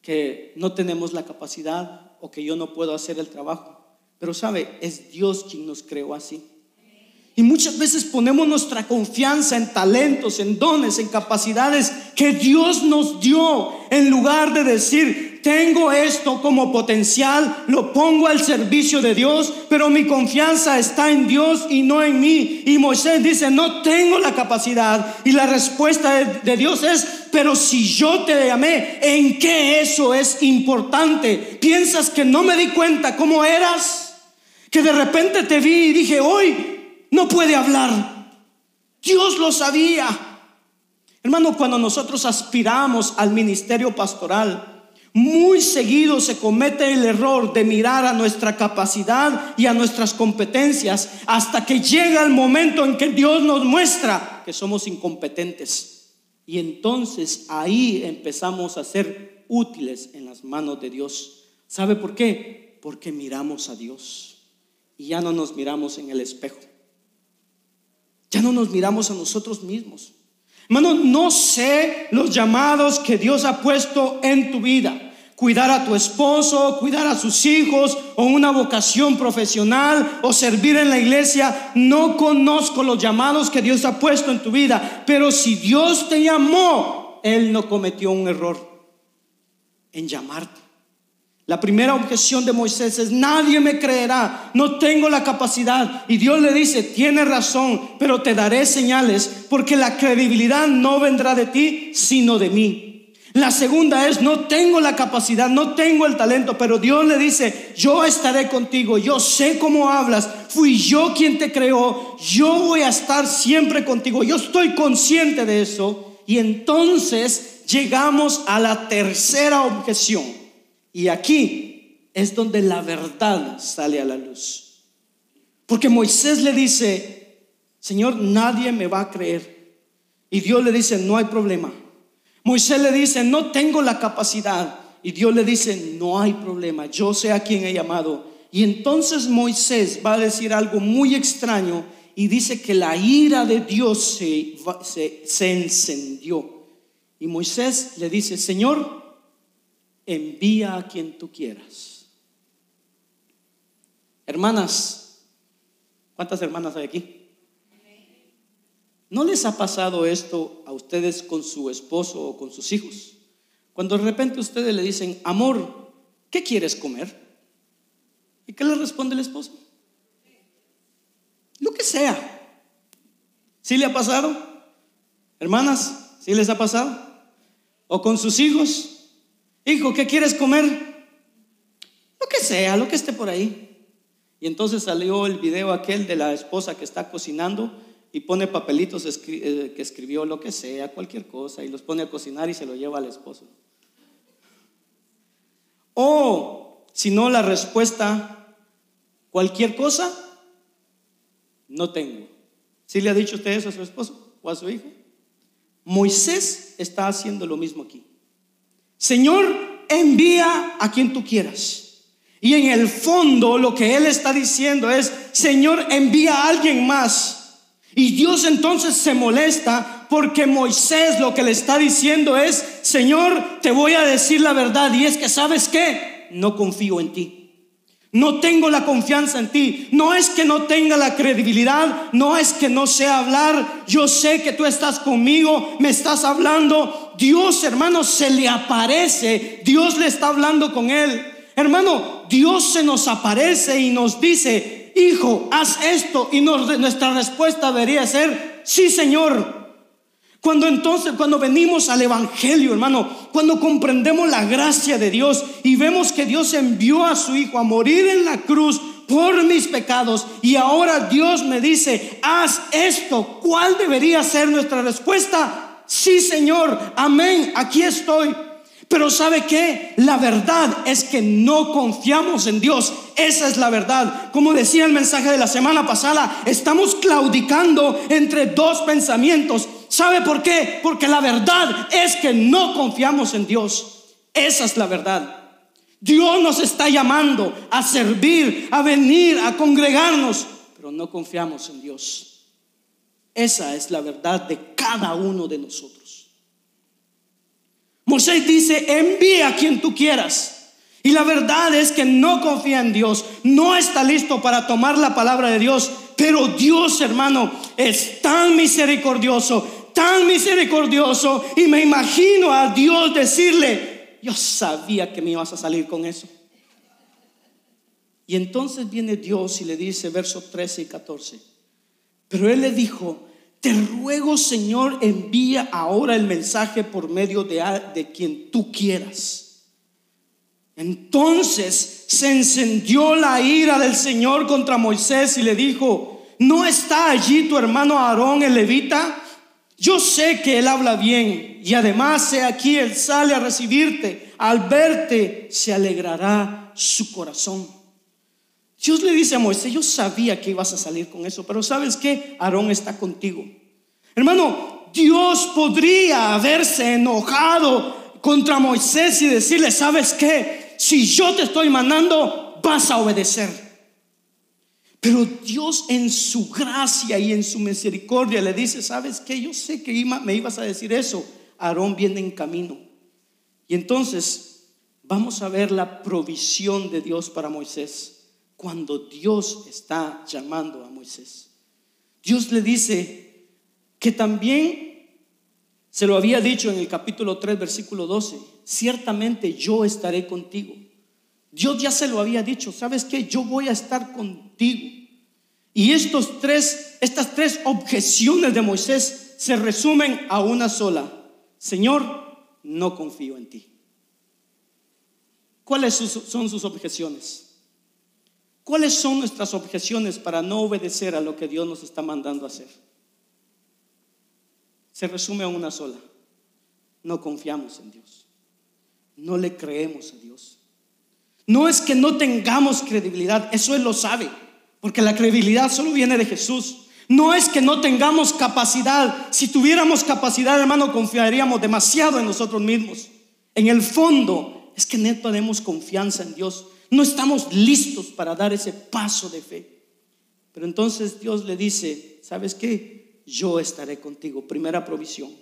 que no tenemos la capacidad o que yo no puedo hacer el trabajo. Pero sabe, es Dios quien nos creó así. Y muchas veces ponemos nuestra confianza en talentos, en dones, en capacidades que Dios nos dio, en lugar de decir, tengo esto como potencial, lo pongo al servicio de Dios, pero mi confianza está en Dios y no en mí. Y Moisés dice, no tengo la capacidad. Y la respuesta de Dios es, pero si yo te llamé, ¿en qué eso es importante? ¿Piensas que no me di cuenta cómo eras? Que de repente te vi y dije, hoy no puede hablar. Dios lo sabía. Hermano, cuando nosotros aspiramos al ministerio pastoral, muy seguido se comete el error de mirar a nuestra capacidad y a nuestras competencias hasta que llega el momento en que Dios nos muestra que somos incompetentes. Y entonces ahí empezamos a ser útiles en las manos de Dios. ¿Sabe por qué? Porque miramos a Dios y ya no nos miramos en el espejo. Ya no nos miramos a nosotros mismos. Hermano, no sé los llamados que Dios ha puesto en tu vida. Cuidar a tu esposo, cuidar a sus hijos, o una vocación profesional, o servir en la iglesia. No conozco los llamados que Dios ha puesto en tu vida, pero si Dios te llamó, Él no cometió un error en llamarte. La primera objeción de Moisés es, nadie me creerá, no tengo la capacidad. Y Dios le dice, tienes razón, pero te daré señales, porque la credibilidad no vendrá de ti, sino de mí. La segunda es, no tengo la capacidad, no tengo el talento, pero Dios le dice, yo estaré contigo, yo sé cómo hablas, fui yo quien te creó, yo voy a estar siempre contigo, yo estoy consciente de eso. Y entonces llegamos a la tercera objeción. Y aquí es donde la verdad sale a la luz. Porque Moisés le dice, Señor, nadie me va a creer. Y Dios le dice, no hay problema. Moisés le dice, no tengo la capacidad. Y Dios le dice, no hay problema, yo sé a quien he llamado. Y entonces Moisés va a decir algo muy extraño y dice que la ira de Dios se encendió. Y Moisés le dice, Señor, envía a quien tú quieras. Hermanas, ¿cuántas hermanas hay aquí? ¿No les ha pasado esto a ustedes con su esposo o con sus hijos? Cuando de repente ustedes le dicen, amor, ¿qué quieres comer? ¿Y qué le responde el esposo? Lo que sea. ¿Sí le ha pasado? Hermanas, ¿sí les ha pasado? ¿O con sus hijos? Hijo, ¿qué quieres comer? Lo que sea, lo que esté por ahí. Y entonces salió el video aquel de la esposa que está cocinando y pone papelitos que escribió lo que sea, cualquier cosa, y los pone a cocinar y se lo lleva al esposo. O si no, la respuesta, cualquier cosa, no tengo. ¿Sí le ha dicho usted eso a su esposo o a su hijo? Moisés está haciendo lo mismo aquí. Señor, envía a quien tú quieras. Y en el fondo lo que él está diciendo es, Señor, envía a alguien más. Y Dios entonces se molesta porque Moisés lo que le está diciendo es, Señor, te voy a decir la verdad, y es que, ¿sabes qué? No confío en ti. No tengo la confianza en ti. No es que no tenga la credibilidad, no es que no sé hablar. Yo sé que tú estás conmigo, me estás hablando. Dios, hermano, se le aparece. Dios le está hablando con él. Hermano, Dios se nos aparece y nos dice, hijo, haz esto. Y nuestra respuesta debería ser, sí, Señor. Cuando venimos al evangelio, hermano, cuando comprendemos la gracia de Dios y vemos que Dios envió a su hijo a morir en la cruz por mis pecados, y ahora Dios me dice, haz esto, ¿cuál debería ser nuestra respuesta? Sí, Señor, amén, aquí estoy. Pero ¿sabe qué? La verdad es que no confiamos en Dios. Esa es la verdad. Como decía el mensaje de la semana pasada, estamos claudicando entre dos pensamientos. ¿Sabe por qué? Porque la verdad es que no confiamos en Dios. Esa es la verdad. Dios nos está llamando a servir, a venir, a congregarnos, pero no confiamos en Dios. Esa es la verdad de cada uno de nosotros. Moisés dice, envía a quien tú quieras. Y la verdad es que no confía en Dios, no está listo para tomar la palabra de Dios. Pero Dios, hermano, es tan misericordioso, y me imagino a Dios decirle, yo sabía que me ibas a salir con eso. Y entonces viene Dios y le dice, versos 13 y 14. Pero él le dijo, te ruego, Señor, envía ahora el mensaje por medio de quien tú quieras. Entonces se encendió la ira del Señor contra Moisés y le dijo, ¿no está allí tu hermano Aarón el levita? Yo sé que él habla bien, y además he aquí, él sale a recibirte. Al verte se alegrará su corazón. Dios le dice a Moisés, yo sabía que ibas a salir con eso, pero ¿sabes qué? Aarón está contigo. Hermano, Dios podría haberse enojado contra Moisés y decirle, ¿sabes qué? Si yo te estoy mandando, vas a obedecer. Pero Dios en su gracia y en su misericordia le dice, ¿sabes qué? Yo sé que me ibas a decir eso. Aarón viene en camino. Y entonces vamos a ver la provisión de Dios para Moisés. Cuando Dios está llamando a Moisés, Dios le dice que también se lo había dicho en el capítulo 3 versículo 12, ciertamente yo estaré contigo. Dios ya se lo había dicho, ¿sabes qué? Yo voy a estar contigo. Y estas tres objeciones de Moisés se resumen a una sola: Señor, no confío en ti. ¿Cuáles son sus objeciones? ¿Cuáles son nuestras objeciones para no obedecer a lo que Dios nos está mandando a hacer? Se resume a una sola: no confiamos en Dios, no le creemos a Dios. No es que no tengamos credibilidad, eso Él lo sabe, porque la credibilidad solo viene de Jesús. No es que no tengamos capacidad. Si tuviéramos capacidad, hermano, confiaríamos demasiado en nosotros mismos. En el fondo es que no tenemos confianza en Dios. No estamos listos para dar ese paso de fe. Pero entonces Dios le dice, ¿sabes qué? Yo estaré contigo. Primera provisión.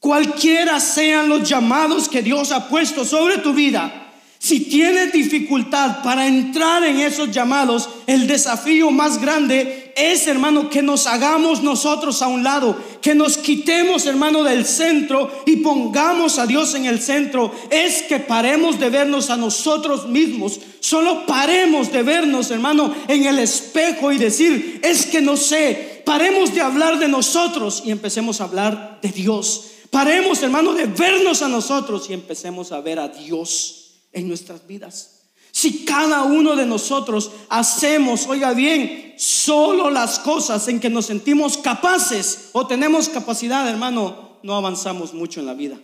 Cualquiera sean los llamados que Dios ha puesto sobre tu vida, si tienes dificultad para entrar en esos llamados, el desafío más grande es, hermano, que nos hagamos nosotros a un lado, que nos quitemos, hermano, del centro y pongamos a Dios en el centro. Es que paremos de vernos a nosotros mismos. Solo paremos de vernos, hermano, en el espejo y decir, es que no sé. Paremos de hablar de nosotros y empecemos a hablar de Dios. Paremos, hermano, de vernos a nosotros y empecemos a ver a Dios en nuestras vidas. Si cada uno de nosotros hacemos, oiga bien, solo las cosas en que nos sentimos capaces o tenemos capacidad, hermano, no avanzamos mucho en la vida.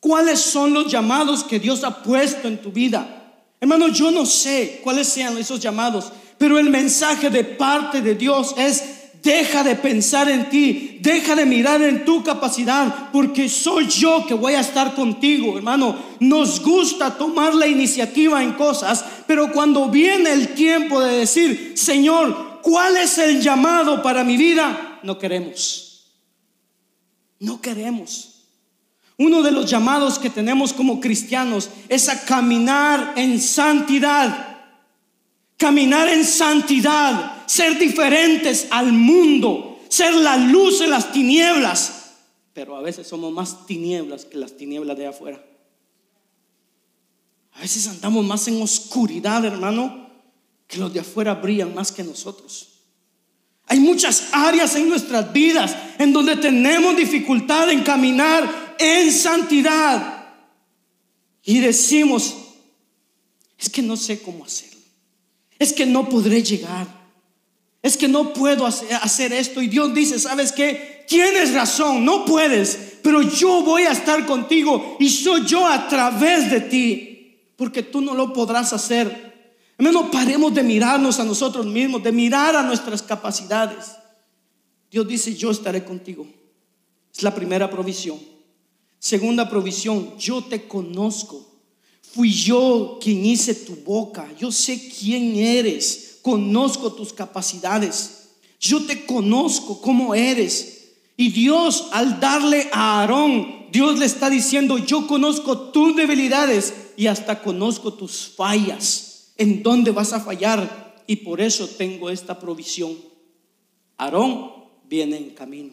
¿Cuáles son los llamados que Dios ha puesto en tu vida? Hermano, yo no sé cuáles sean esos llamados, pero el mensaje de parte de Dios es: deja de pensar en ti, deja de mirar en tu capacidad, porque soy yo que voy a estar contigo, hermano. Nos gusta tomar la iniciativa en cosas, pero cuando viene el tiempo de decir, Señor, ¿cuál es el llamado para mi vida? No queremos. No queremos. Uno de los llamados que tenemos como cristianos es a caminar en santidad. Caminar en santidad, ser diferentes al mundo, ser la luz en las tinieblas, pero a veces somos más tinieblas que las tinieblas de afuera. A veces andamos más en oscuridad, hermano, que los de afuera brillan más que nosotros. Hay muchas áreas en nuestras vidas en donde tenemos dificultad en caminar en santidad y decimos, es que no sé cómo hacer. Es que no podré llegar. Es que no puedo hacer esto. Y Dios dice, ¿sabes qué? Tienes razón, no puedes, pero yo voy a estar contigo y soy yo a través de ti, porque tú no lo podrás hacer. Hermano, paremos de mirarnos a nosotros mismos, de mirar a nuestras capacidades. Dios dice, yo estaré contigo. Es la primera provisión. Segunda provisión, yo te conozco. Fui yo quien hice tu boca. Yo sé quién eres. Conozco tus capacidades. Yo te conozco cómo eres. Y Dios, al darle a Aarón, Dios le está diciendo, yo conozco tus debilidades y hasta conozco tus fallas, en dónde vas a fallar. Y por eso tengo esta provisión. Aarón viene en camino.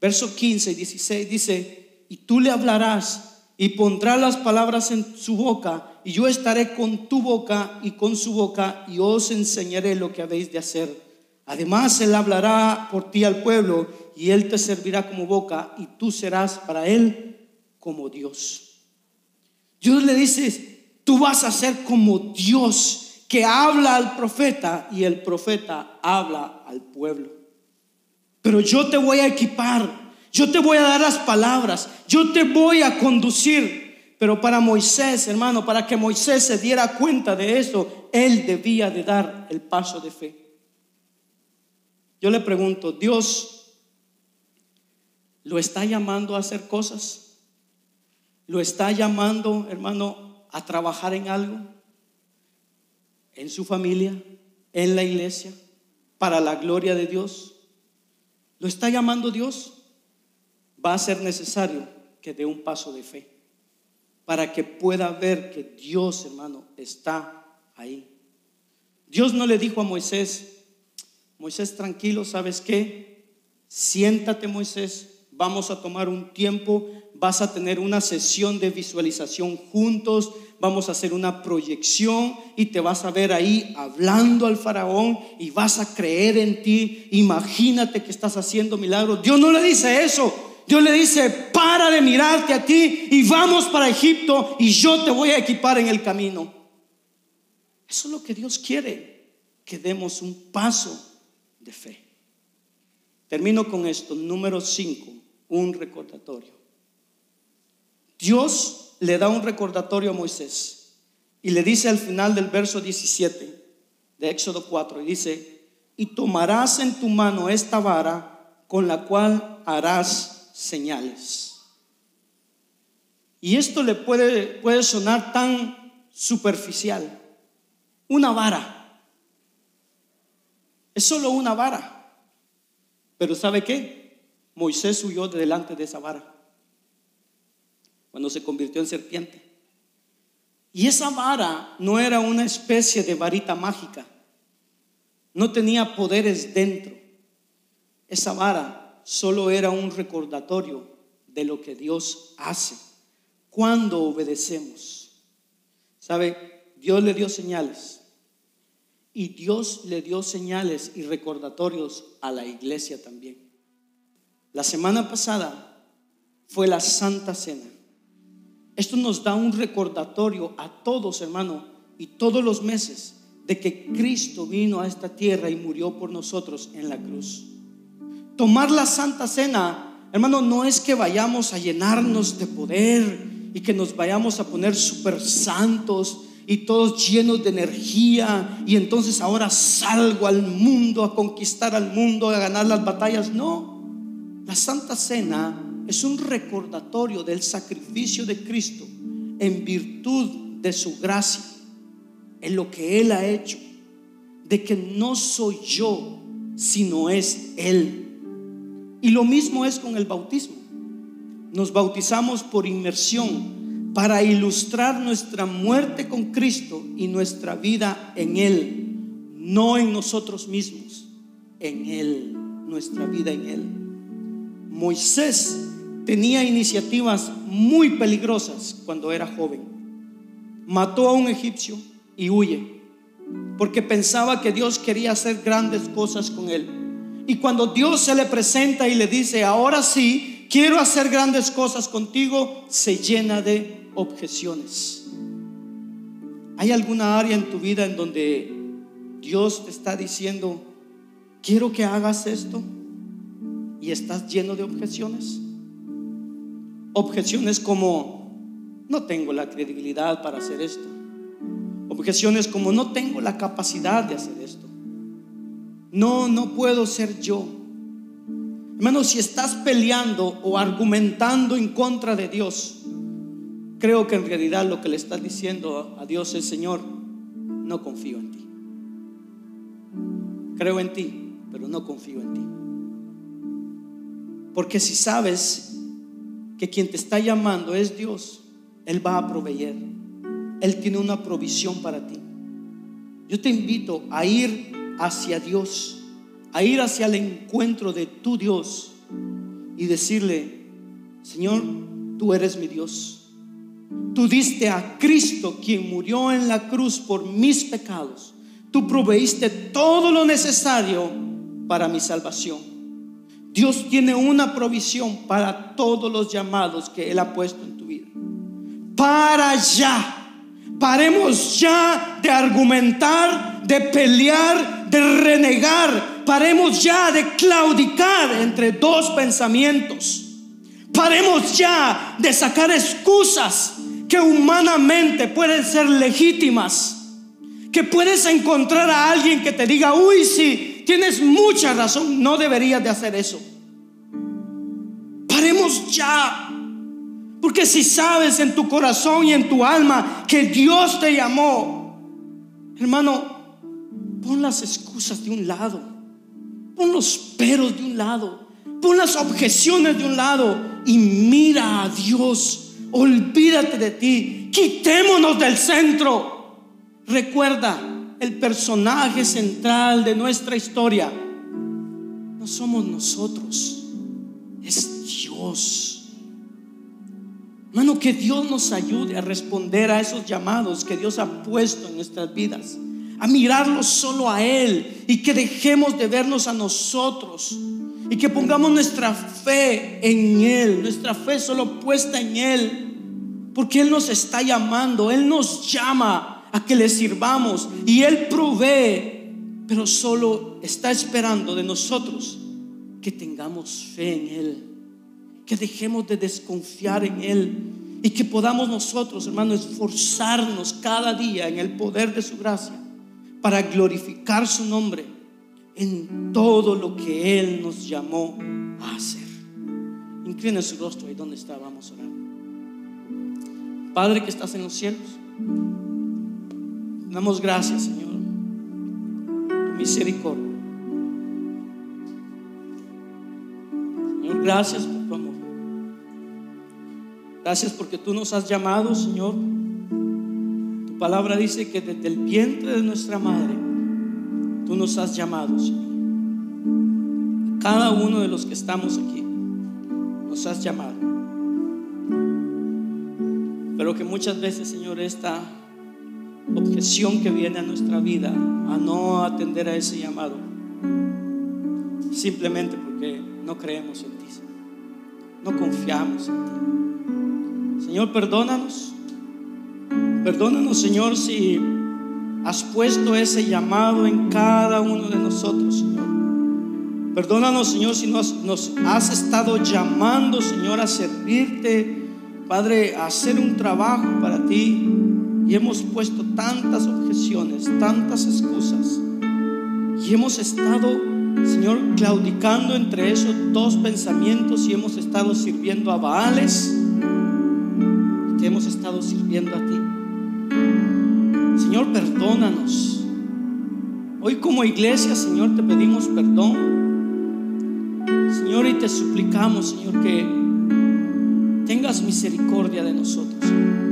Verso 15 y 16 dice, y tú le hablarás y pondrás las palabras en su boca, y yo estaré con tu boca y con su boca, y os enseñaré lo que habéis de hacer. Además, él hablará por ti al pueblo, y él te servirá como boca, y tú serás para él como Dios. Dios le dice, tú vas a ser como Dios, que habla al profeta, y el profeta habla al pueblo. Pero yo te voy a equipar, yo te voy a dar las palabras, yo te voy a conducir. Pero para Moisés, hermano, para que Moisés se diera cuenta de eso, él debía de dar el paso de fe. Yo le pregunto, ¿Dios lo está llamando a hacer cosas? ¿Lo está llamando, hermano, a trabajar en algo? ¿En su familia? ¿En la iglesia? ¿Para la gloria de Dios? ¿Lo está llamando Dios? Va a ser necesario que dé un paso de fe para que pueda ver que Dios, hermano, está ahí. Dios no le dijo a Moisés, Moisés, tranquilo, ¿sabes qué? Siéntate, Moisés, vamos a tomar un tiempo, vas a tener una sesión de visualización juntos, vamos a hacer una proyección y te vas a ver ahí hablando al faraón y vas a creer en ti, imagínate que estás haciendo milagros. Dios no le dice eso, Dios le dice, para de mirarte a ti y vamos para Egipto y yo te voy a equipar en el camino. Eso es lo que Dios quiere, que demos un paso de fe. Termino con esto, número 5, un recordatorio. Dios le da un recordatorio a Moisés y le dice al final del verso 17 de Éxodo 4, y dice, y tomarás en tu mano esta vara con la cual harás señales. Y esto le puede sonar tan superficial, una vara. Es solo una vara. Pero ¿sabe qué? Moisés huyó de delante de esa vara cuando se convirtió en serpiente. Y esa vara no era una especie de varita mágica. No tenía poderes dentro. Esa vara solo era un recordatorio de lo que Dios hace cuando obedecemos. ¿Sabe? Dios le dio señales. Y Dios le dio señales y recordatorios a la iglesia también. La semana pasada fue la Santa Cena. Esto nos da un recordatorio a todos, hermano, y todos los meses, de que Cristo vino a esta tierra y murió por nosotros en la cruz. Tomar la Santa Cena, hermano, no es que vayamos a llenarnos de poder y que nos vayamos a poner súper santos y todos llenos de energía, y entonces ahora salgo al mundo a conquistar al mundo, a ganar las batallas. No, la Santa Cena es un recordatorio del sacrificio de Cristo en virtud de su gracia, en lo que Él ha hecho, de que no soy yo, sino es Él. Y lo mismo es con el bautismo. Nos bautizamos por inmersión para ilustrar nuestra muerte con Cristo y nuestra vida en Él, no en nosotros mismos, en Él, nuestra vida en Él. Moisés tenía iniciativas muy peligrosas cuando era joven. Mató a un egipcio y huye, porque pensaba que Dios quería hacer grandes cosas con él. Y cuando Dios se le presenta y le dice, ahora sí, quiero hacer grandes cosas contigo, se llena de objeciones. ¿Hay alguna área en tu vida en donde Dios te está diciendo, quiero que hagas esto, y estás lleno de objeciones? Objeciones como, no tengo la credibilidad para hacer esto. Objeciones como, no tengo la capacidad de hacer esto. No puedo ser yo. Hermano, si estás peleando o argumentando en contra de Dios, creo que en realidad lo que le estás diciendo a Dios es, Señor, no confío en ti. Creo en ti, pero no confío en ti. Porque si sabes que quien te está llamando es Dios, Él va a proveer. Él tiene una provisión para ti. Yo te invito a ir hacia Dios, a ir hacia el encuentro de tu Dios y decirle, Señor, Tú eres mi Dios. Tú diste a Cristo, quien murió en la cruz por mis pecados. Tú proveíste todo lo necesario para mi salvación. Dios tiene una provisión para todos los llamados que Él ha puesto en tu vida. Para ya. Paremos ya de argumentar, de pelear, de renegar. Paremos ya de claudicar entre dos pensamientos. Paremos ya de sacar excusas que humanamente pueden ser legítimas. Que puedes encontrar a alguien que te diga: uy, sí, tienes mucha razón, no deberías de hacer eso. Paremos ya. Porque si sabes en tu corazón y en tu alma que Dios te llamó, hermano, pon las excusas de un lado, pon los peros de un lado, pon las objeciones de un lado y mira a Dios. Olvídate de ti, quitémonos del centro. Recuerda, el personaje central de nuestra historia no somos nosotros, es Dios. Hermano, que Dios nos ayude a responder a esos llamados que Dios ha puesto en nuestras vidas, a mirarlos solo a Él, y que dejemos de vernos a nosotros y que pongamos nuestra fe en Él, nuestra fe solo puesta en Él, porque Él nos está llamando, Él nos llama a que le sirvamos y Él provee, pero solo está esperando de nosotros que tengamos fe en Él, que dejemos de desconfiar en Él y que podamos nosotros, hermano, esforzarnos cada día en el poder de su gracia para glorificar su nombre en todo lo que Él nos llamó a hacer. Incline su rostro ahí donde está, vamos a orar. Padre que estás en los cielos, damos gracias, Señor, tu misericordia. Señor, gracias por tu amor. Gracias porque tú nos has llamado, Señor. Tu palabra dice que desde el vientre de nuestra madre tú nos has llamado, Señor. Cada uno de los que estamos aquí nos has llamado. Pero que muchas veces, Señor, esta objeción que viene a nuestra vida a no atender a ese llamado, simplemente porque no creemos en ti, no confiamos en ti. Señor, perdónanos. Perdónanos, Señor, si has puesto ese llamado en cada uno de nosotros, Señor. Perdónanos, Señor, si nos has estado llamando, Señor, a servirte, Padre, a hacer un trabajo para ti, y hemos puesto tantas objeciones, tantas excusas, y hemos estado, Señor, claudicando entre esos dos pensamientos, y hemos estado sirviendo a Baales. Te hemos estado sirviendo a ti, Señor. Perdónanos hoy como iglesia, Señor. Te pedimos perdón, Señor, y te suplicamos, Señor, que tengas misericordia de nosotros, Señor.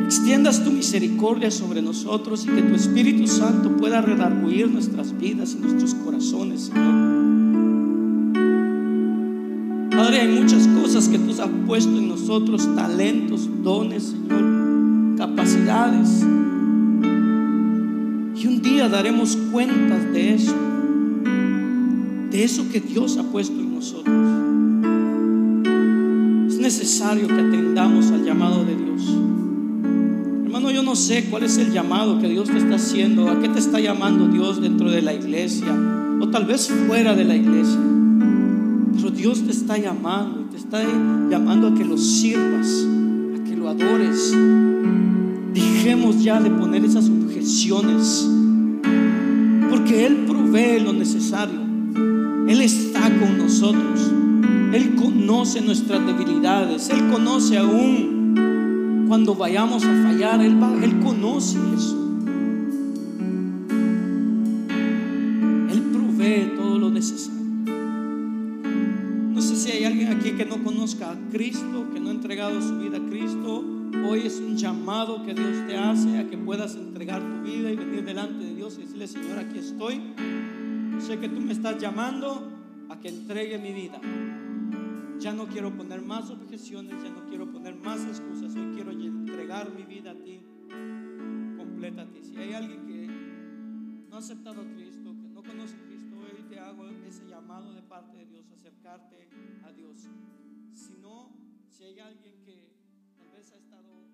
Que extiendas tu misericordia sobre nosotros y que tu Espíritu Santo pueda redarguir nuestras vidas y nuestros corazones, Señor. Padre, hay muchas cosas que tú has puesto en nosotros, talentos, dones, Señor, capacidades, y un día daremos cuentas de eso, que Dios ha puesto en nosotros. Es necesario que atendamos al llamado de Dios. Hermano, yo no sé cuál es el llamado que Dios te está haciendo, a qué te está llamando Dios dentro de la iglesia o tal vez fuera de la iglesia, pero Dios te está llamando. Te está llamando a que lo sirvas, a que lo adores. Dejemos ya de poner esas objeciones, porque Él provee lo necesario. Él está con nosotros. Él conoce nuestras debilidades. Él conoce aún cuando vayamos a fallar. Él conoce eso. Él provee todo lo necesario. Que no conozca a Cristo, que no ha entregado su vida a Cristo, hoy es un llamado que Dios te hace a que puedas entregar tu vida y venir delante de Dios y decirle: Señor, aquí estoy, yo sé que tú me estás llamando a que entregue mi vida. ya no quiero poner más objeciones, ya no quiero poner más excusas, hoy quiero entregar mi vida a ti, completa a ti. Si hay alguien que no ha aceptado a Cristo, que no conoce a Cristo, hoy te hago ese llamado de parte de Dios, acercarte a Dios. Si no, si hay alguien que tal vez ha estado